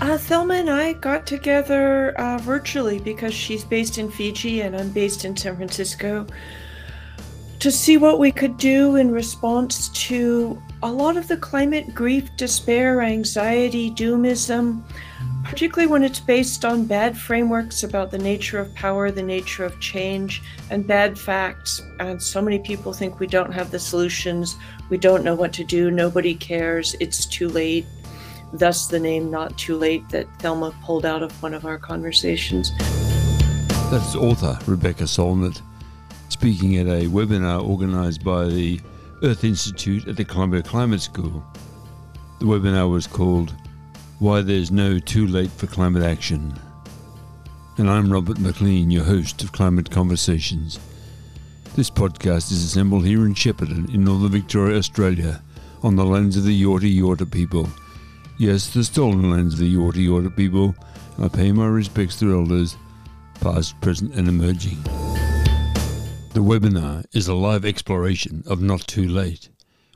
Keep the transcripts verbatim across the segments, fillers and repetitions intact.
Uh, Thelma and I got together uh, virtually because she's based in Fiji and I'm based in San Francisco, to see what we could do in response to a lot of the climate grief, despair, anxiety, doomism, particularly when it's based on bad frameworks about the nature of power, the nature of change, and bad facts. And so many people think we don't have the solutions, we don't know what to do, nobody cares, it's too late. Thus the name Not Too Late that Thelma pulled out of one of our conversations. That's author Rebecca Solnit, speaking at a webinar organised by the Earth Institute at the Columbia Climate School. The webinar was called Why There's No Too Late for Climate Action. And I'm Robert McLean, your host of Climate Conversations. This podcast is assembled here in Shepparton in Northern Victoria, Australia, on the lands of the Yorta Yorta people. Yes, the stolen lands of the Yorta Yorta people. I pay my respects to elders, past, present and emerging. The webinar is a live exploration of Not Too Late,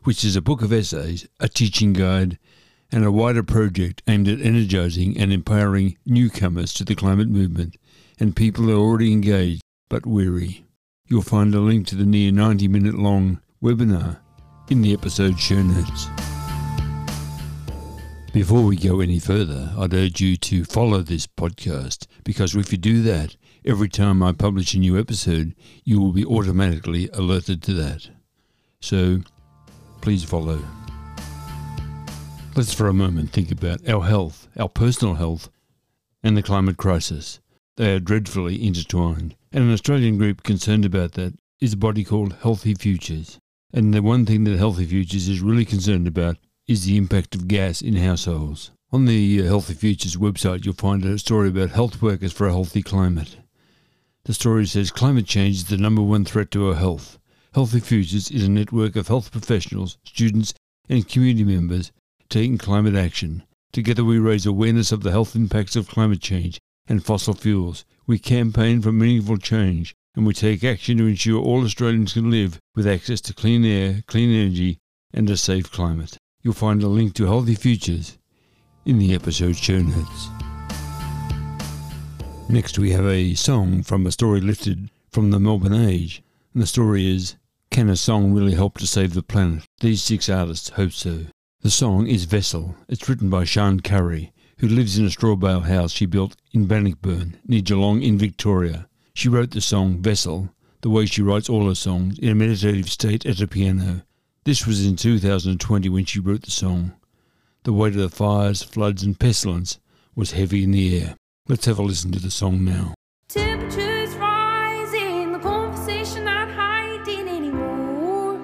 which is a book of essays, a teaching guide, and a wider project aimed at energising and empowering newcomers to the climate movement and people who are already engaged but weary. You'll find a link to the near ninety minute long webinar in the episode show notes. Before we go any further, I'd urge you to follow this podcast, because if you do that, every time I publish a new episode, you will be automatically alerted to that. So, please follow. Let's for a moment think about our health, our personal health, and the climate crisis. They are dreadfully intertwined, and an Australian group concerned about that is a body called Healthy Futures. And the one thing that Healthy Futures is really concerned about is the impact of gas in households. On the Healthy Futures website, you'll find a story about health workers for a healthy climate. The story says climate change is the number one threat to our health. Healthy Futures is a network of health professionals, students and community members taking climate action. Together we raise awareness of the health impacts of climate change and fossil fuels. We campaign for meaningful change, and we take action to ensure all Australians can live with access to clean air, clean energy and a safe climate. You'll find a link to Healthy Futures in the episode show notes. Next we have a song from a story lifted from the Melbourne Age. And the story is, can a song really help to save the planet? These six artists hope so. The song is Vessel. It's written by Sean Curry, who lives in a straw bale house she built in Bannockburn, near Geelong in Victoria. She wrote the song Vessel, the way she writes all her songs, in a meditative state at a piano. This was in two thousand twenty when she wrote the song. The weight of the fires, floods and pestilence was heavy in the air. Let's have a listen to the song now. Temperatures rising, the conversation not hiding anymore.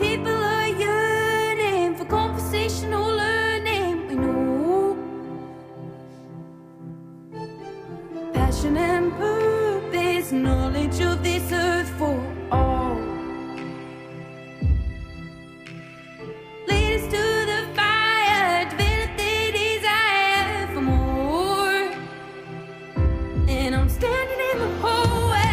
People are yearning for conversational learning, we know. Passion and purpose, knowledge of this earth for and I'm standing the whole way.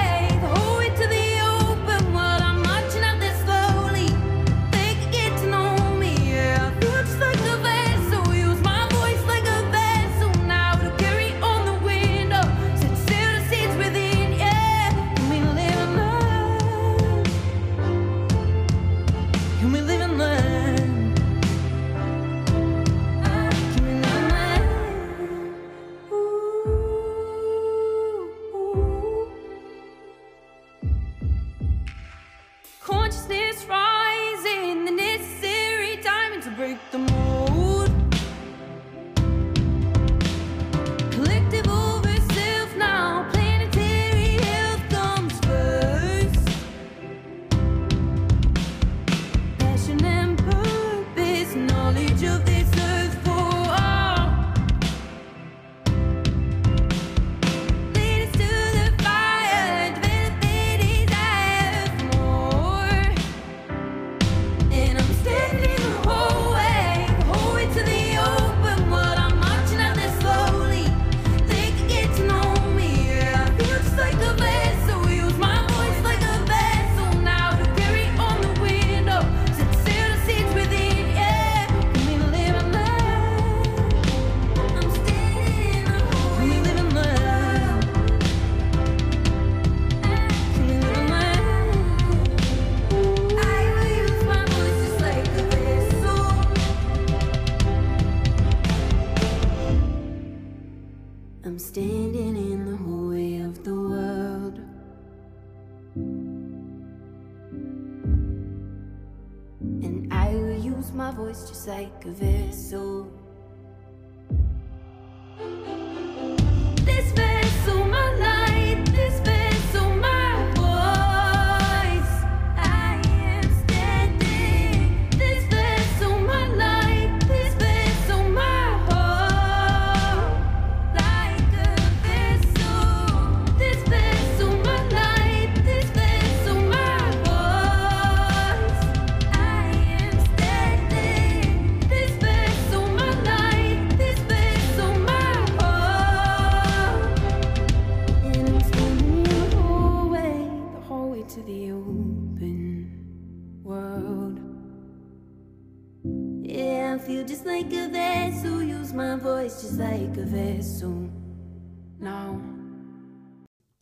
my voice just like a vessel. This vessel, my light, this vessel, my voice, I am standing. This vessel, my light, this vessel, my heart, like a vessel. This vessel, my light, this vessel, my voice, I am standing. This vessel, my light, this vessel, my heart. And from the hallway, the hallway to the open world. Yeah, I feel just like a vessel, use my voice just like a vessel. Now.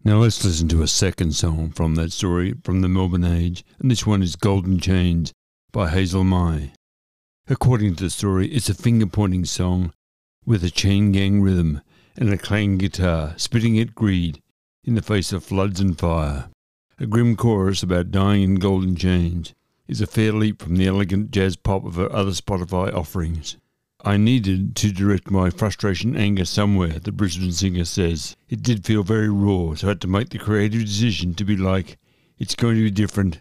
Now let's listen to a second song from that story from the Melbourne Age, and this one is Golden Chains by Hazel Mai. According to the story, it's a finger-pointing song with a chain gang rhythm and a clang guitar spitting at greed in the face of floods and fire. A grim chorus about dying in golden chains is a fair leap from the elegant jazz pop of her other Spotify offerings. I needed to direct my frustration and anger somewhere, the Brisbane singer says. It did feel very raw, so I had to make the creative decision to be like, it's going to be different,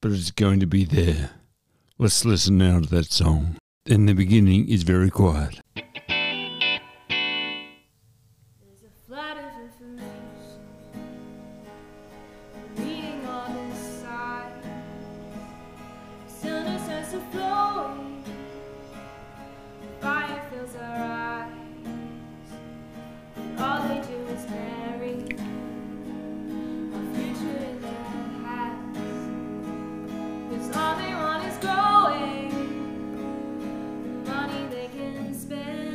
but it's going to be there. Let's listen now to that song. And the beginning is very quiet. There's a flood of information reading on this side. Still no sense of flowing. Fire fills our eyes. And all they do is bury our future in their hands. 'Cause all they want is growing. The money they can spend.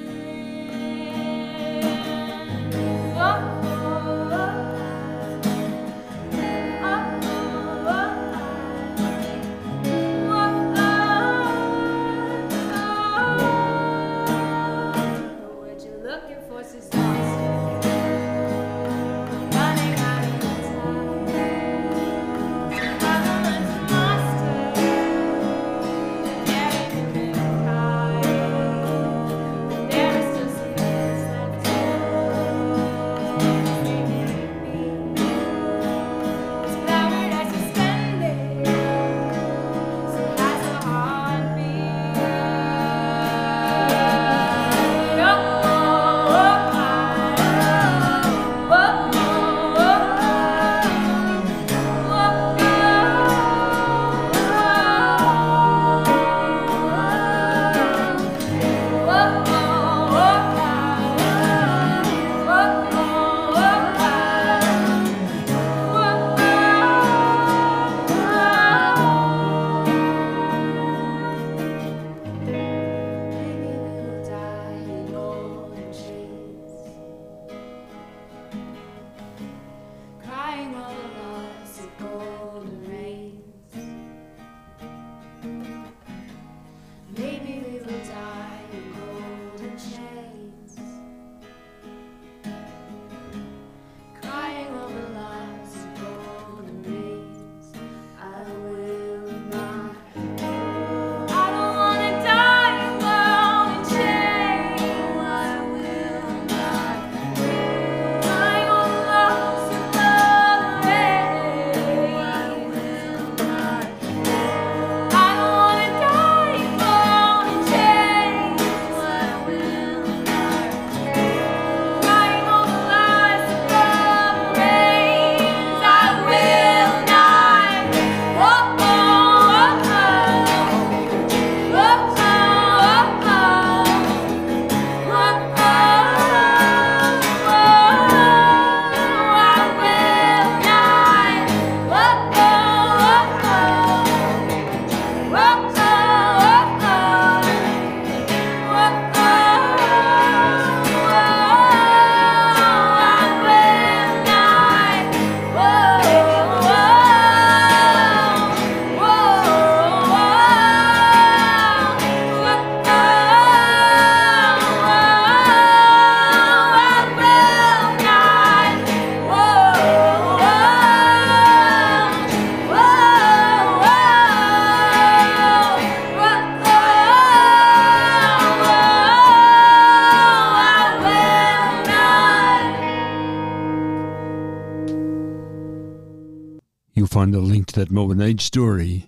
find a link to that Melbourne Age story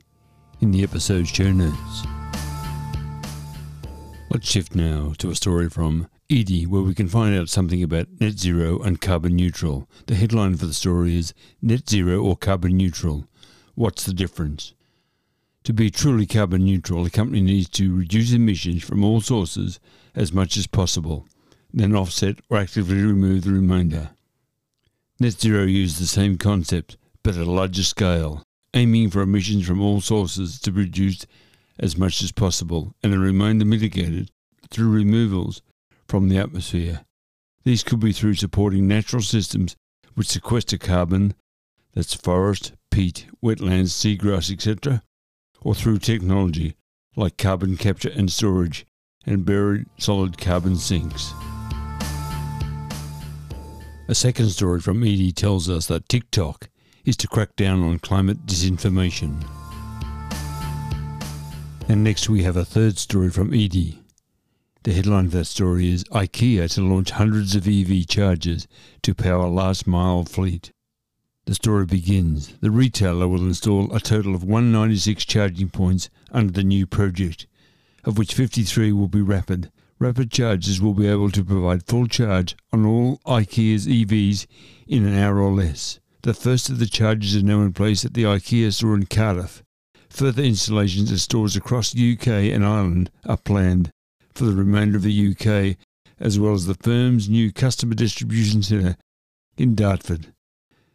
in the episode show notes. Let's shift now to a story from Edie, where we can find out something about net zero and carbon neutral. The headline for the story is Net Zero or Carbon Neutral. What's the difference? To be truly carbon neutral, a company needs to reduce emissions from all sources as much as possible, then offset or actively remove the remainder. Net zero uses the same concept, but at a larger scale, aiming for emissions from all sources to be reduced as much as possible, and the remainder mitigated through removals from the atmosphere. These could be through supporting natural systems which sequester carbon, that's forest, peat, wetlands, seagrass, et cetera, or through technology like carbon capture and storage and buried solid carbon sinks. A second story from Edie tells us that TikTok is to crack down on climate disinformation. And next we have a third story from Edie. The headline for that story is IKEA to launch hundreds of E V chargers to power last mile fleet. The story begins. The retailer will install a total of one hundred ninety-six charging points under the new project, of which fifty-three will be rapid. Rapid chargers will be able to provide full charge on all IKEA's E Vs in an hour or less. The first of the chargers are now in place at the IKEA store in Cardiff. Further installations at stores across the U K and Ireland are planned for the remainder of the U K, as well as the firm's new customer distribution centre in Dartford.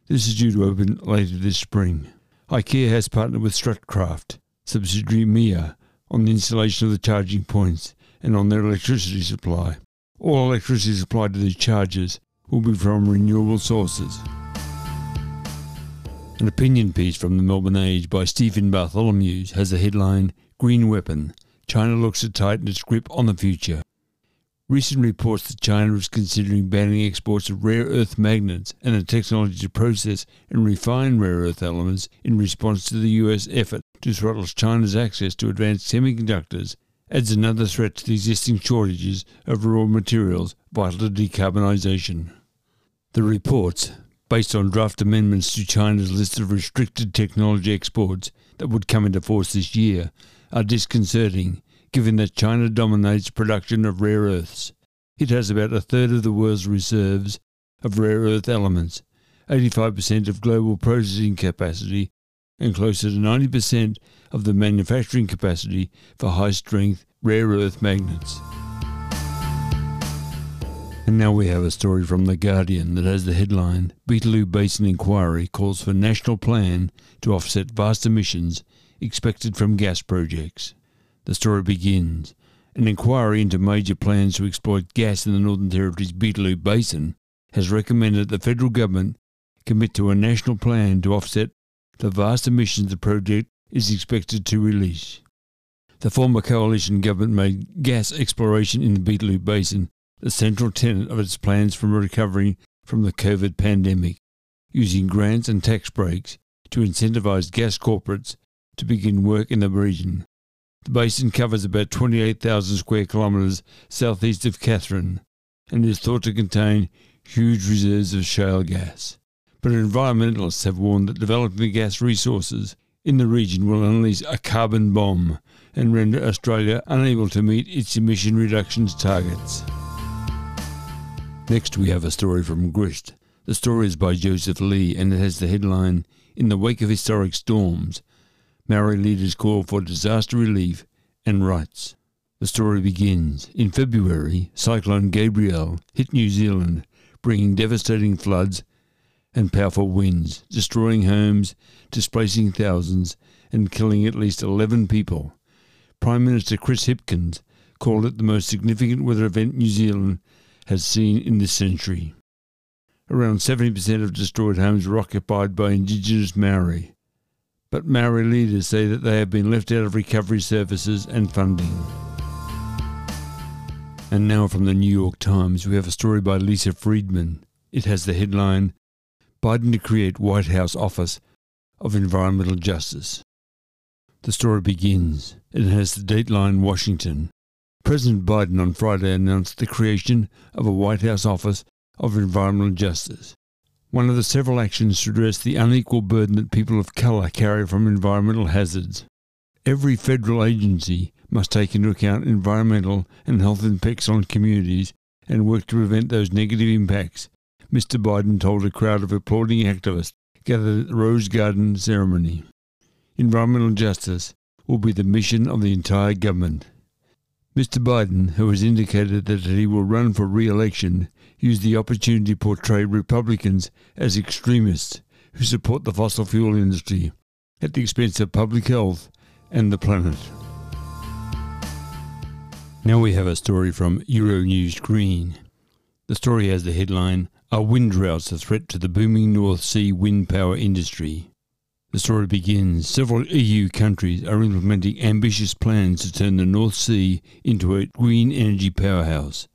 This is due to open later this spring. IKEA has partnered with Strutcraft, subsidiary M I A, on the installation of the charging points and on their electricity supply. All electricity supplied to these chargers will be from renewable sources. An opinion piece from the Melbourne Age by Stephen Bartholomew has the headline, Green Weapon, China looks to tighten its grip on the future. Recent reports that China is considering banning exports of rare earth magnets and the technology to process and refine rare earth elements in response to the U S effort to throttle China's access to advanced semiconductors adds another threat to the existing shortages of raw materials vital to decarbonisation. The reports, based on draft amendments to China's list of restricted technology exports that would come into force this year, are disconcerting, given that China dominates production of rare earths. It has about a third of the world's reserves of rare earth elements, eighty-five percent of global processing capacity, and closer to ninety percent of the manufacturing capacity for high-strength rare earth magnets. And now we have a story from The Guardian that has the headline, Beetaloo Basin Inquiry calls for national plan to offset vast emissions expected from gas projects. The story begins. An inquiry into major plans to exploit gas in the Northern Territory's Beetaloo Basin has recommended that the federal government commit to a national plan to offset the vast emissions the project is expected to release. The former coalition government made gas exploration in the Beetaloo Basin the central tenet of its plans for recovering from the COVID pandemic, using grants and tax breaks to incentivize gas corporates to begin work in the region. The basin covers about twenty-eight thousand square kilometres southeast of Katherine and is thought to contain huge reserves of shale gas. But environmentalists have warned that developing the gas resources in the region will unleash a carbon bomb and render Australia unable to meet its emission reductions targets. Next we have a story from Grist. The story is by Joseph Lee and it has the headline, In the Wake of Historic Storms, Maori Leaders Call for Disaster Relief and Rights. The story begins. In February, Cyclone Gabrielle hit New Zealand, bringing devastating floods and powerful winds, destroying homes, displacing thousands and killing at least eleven people. Prime Minister Chris Hipkins called it the most significant weather event New Zealand has seen in this century. Around seventy percent of destroyed homes were occupied by Indigenous Maori, but Maori leaders say that they have been left out of recovery services and funding. And now from the New York Times, we have a story by Lisa Friedman. It has the headline, Biden to create White House Office of Environmental Justice. The story begins. It has the dateline, Washington. President Biden on Friday announced the creation of a White House Office of Environmental Justice. one of the several actions to address the unequal burden that people of colour carry from environmental hazards. Every federal agency must take into account environmental and health impacts on communities and work to prevent those negative impacts, Mister Biden told a crowd of applauding activists gathered at the Rose Garden ceremony. Environmental justice will be the mission of the entire government. Mister Biden, who has indicated that he will run for re-election, used the opportunity to portray Republicans as extremists who support the fossil fuel industry at the expense of public health and the planet. Now we have a story from Euronews Green. The story has the headline, "Are wind droughts a threat to the booming North Sea wind power industry?" The story begins, several E U countries are implementing ambitious plans to turn the North Sea into a green energy powerhouse.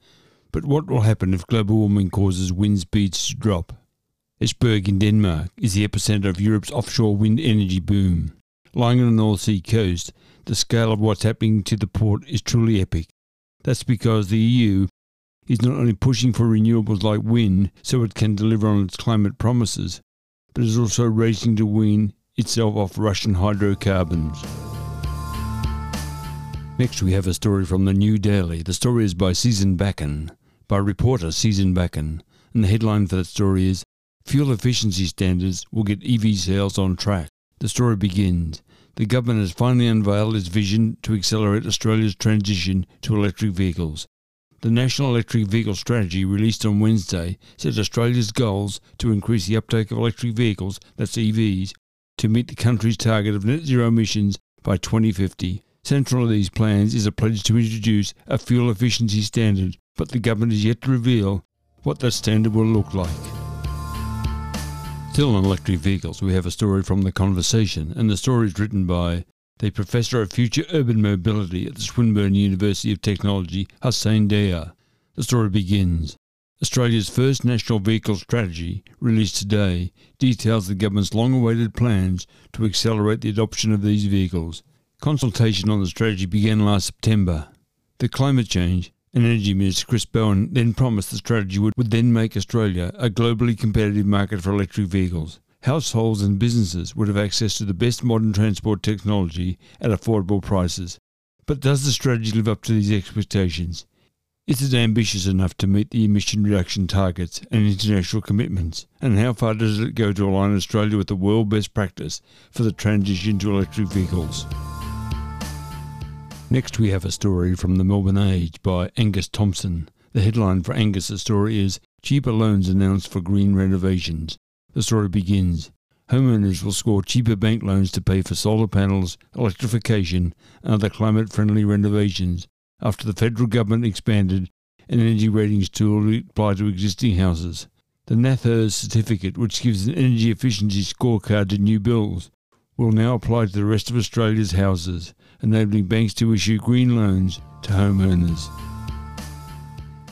But what will happen if global warming causes wind speeds to drop? Esbjerg in Denmark is the epicentre of Europe's offshore wind energy boom. Lying on the North Sea coast, the scale of what's happening to the port is truly epic. That's because the E U is not only pushing for renewables like wind so it can deliver on its climate promises, but is also racing to wean itself off Russian hydrocarbons. Next we have a story from the New Daily. The story is by Susan Bakken, by reporter Susan Bakken, and the headline for that story is, "Fuel efficiency standards will get E V sales on track." The story begins, the government has finally unveiled its vision to accelerate Australia's transition to electric vehicles. The National Electric Vehicle Strategy, released on Wednesday, set Australia's goals to increase the uptake of electric vehicles, that's E Vs, to meet the country's target of net zero emissions by twenty fifty. Central to these plans is a pledge to introduce a fuel efficiency standard, but the government is yet to reveal what that standard will look like. Still on electric vehicles, we have a story from The Conversation, and the story is written by the Professor of Future Urban Mobility at the Swinburne University of Technology, Hussein Dayar. The story begins, Australia's first national vehicle strategy, released today, details the government's long-awaited plans to accelerate the adoption of these vehicles. Consultation on the strategy began last September. The Climate Change and Energy Minister Chris Bowen then promised the strategy would, would then make Australia a globally competitive market for electric vehicles. Households and businesses would have access to the best modern transport technology at affordable prices. But does the strategy live up to these expectations? Is it ambitious enough to meet the emission reduction targets and international commitments? And how far does it go to align Australia with the world best practice for the transition to electric vehicles? Next we have a story from the Melbourne Age by Angus Thompson. The headline for Angus's story is, "Cheaper Loans Announced for Green Renovations." The story begins, homeowners will score cheaper bank loans to pay for solar panels, electrification and other climate-friendly renovations after the federal government expanded an energy ratings tool to apply to existing houses. The NAHERS certificate, which gives an energy efficiency scorecard to new bills, will now apply to the rest of Australia's houses, enabling banks to issue green loans to homeowners.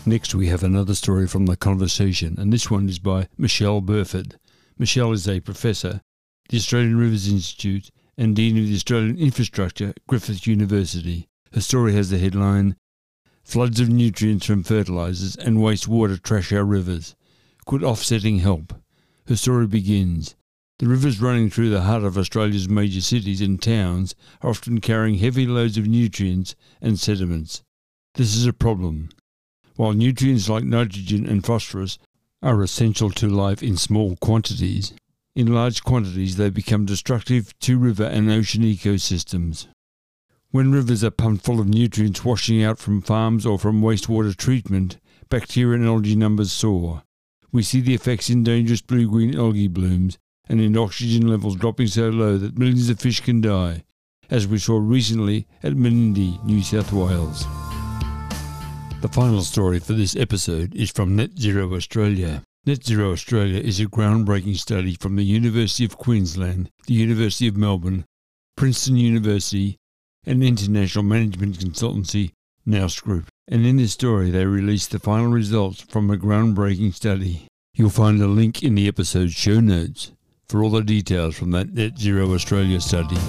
Next we have another story from The Conversation, and this one is by Michelle Burford. Michelle is a professor at the Australian Rivers Institute and Dean of the Australian Infrastructure at Griffith University. Her story has the headline, "Floods of Nutrients from Fertilisers and Wastewater Trash Our Rivers. Could Offsetting Help?" Her story begins, the rivers running through the heart of Australia's major cities and towns are often carrying heavy loads of nutrients and sediments. This is a problem. While nutrients like nitrogen and phosphorus are essential to life in small quantities, in large quantities they become destructive to river and ocean ecosystems. When rivers are pumped full of nutrients washing out from farms or from wastewater treatment, bacteria and algae numbers soar. We see the effects in dangerous blue-green algae blooms and in oxygen levels dropping so low that millions of fish can die, as we saw recently at Menindee, New South Wales. The final story for this episode is from Net Zero Australia. Net Zero Australia is a groundbreaking study from the University of Queensland, the University of Melbourne, Princeton University, an international management consultancy, Nous Group. And in this story, they released the final results from a groundbreaking study. You'll find a link in the episode's show notes for all the details from that Net Zero Australia study.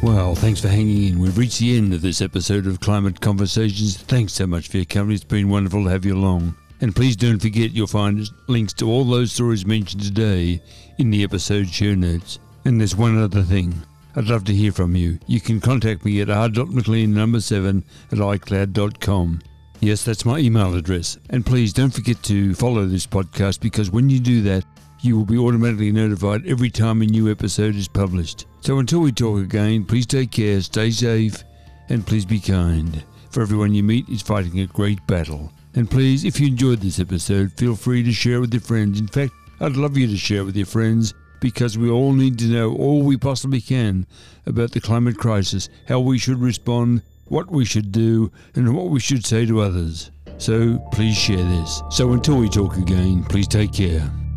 Well, thanks for hanging in. We've reached the end of this episode of Climate Conversations. Thanks so much for your company. It's been wonderful to have you along. And please don't forget you'll find links to all those stories mentioned today in the episode show notes. And there's one other thing. I'd love to hear from you. You can contact me at r dot mclean number seven at icloud dot com. Yes, that's my email address. And please don't forget to follow this podcast, because when you do that, you will be automatically notified every time a new episode is published. So until we talk again, please take care, stay safe, and please be kind. For everyone you meet is fighting a great battle. And please, if you enjoyed this episode, feel free to share with your friends. In fact, I'd love you to share with your friends, because we all need to know all we possibly can about the climate crisis, how we should respond, what we should do, and what we should say to others. So please share this. So until we talk again, please take care.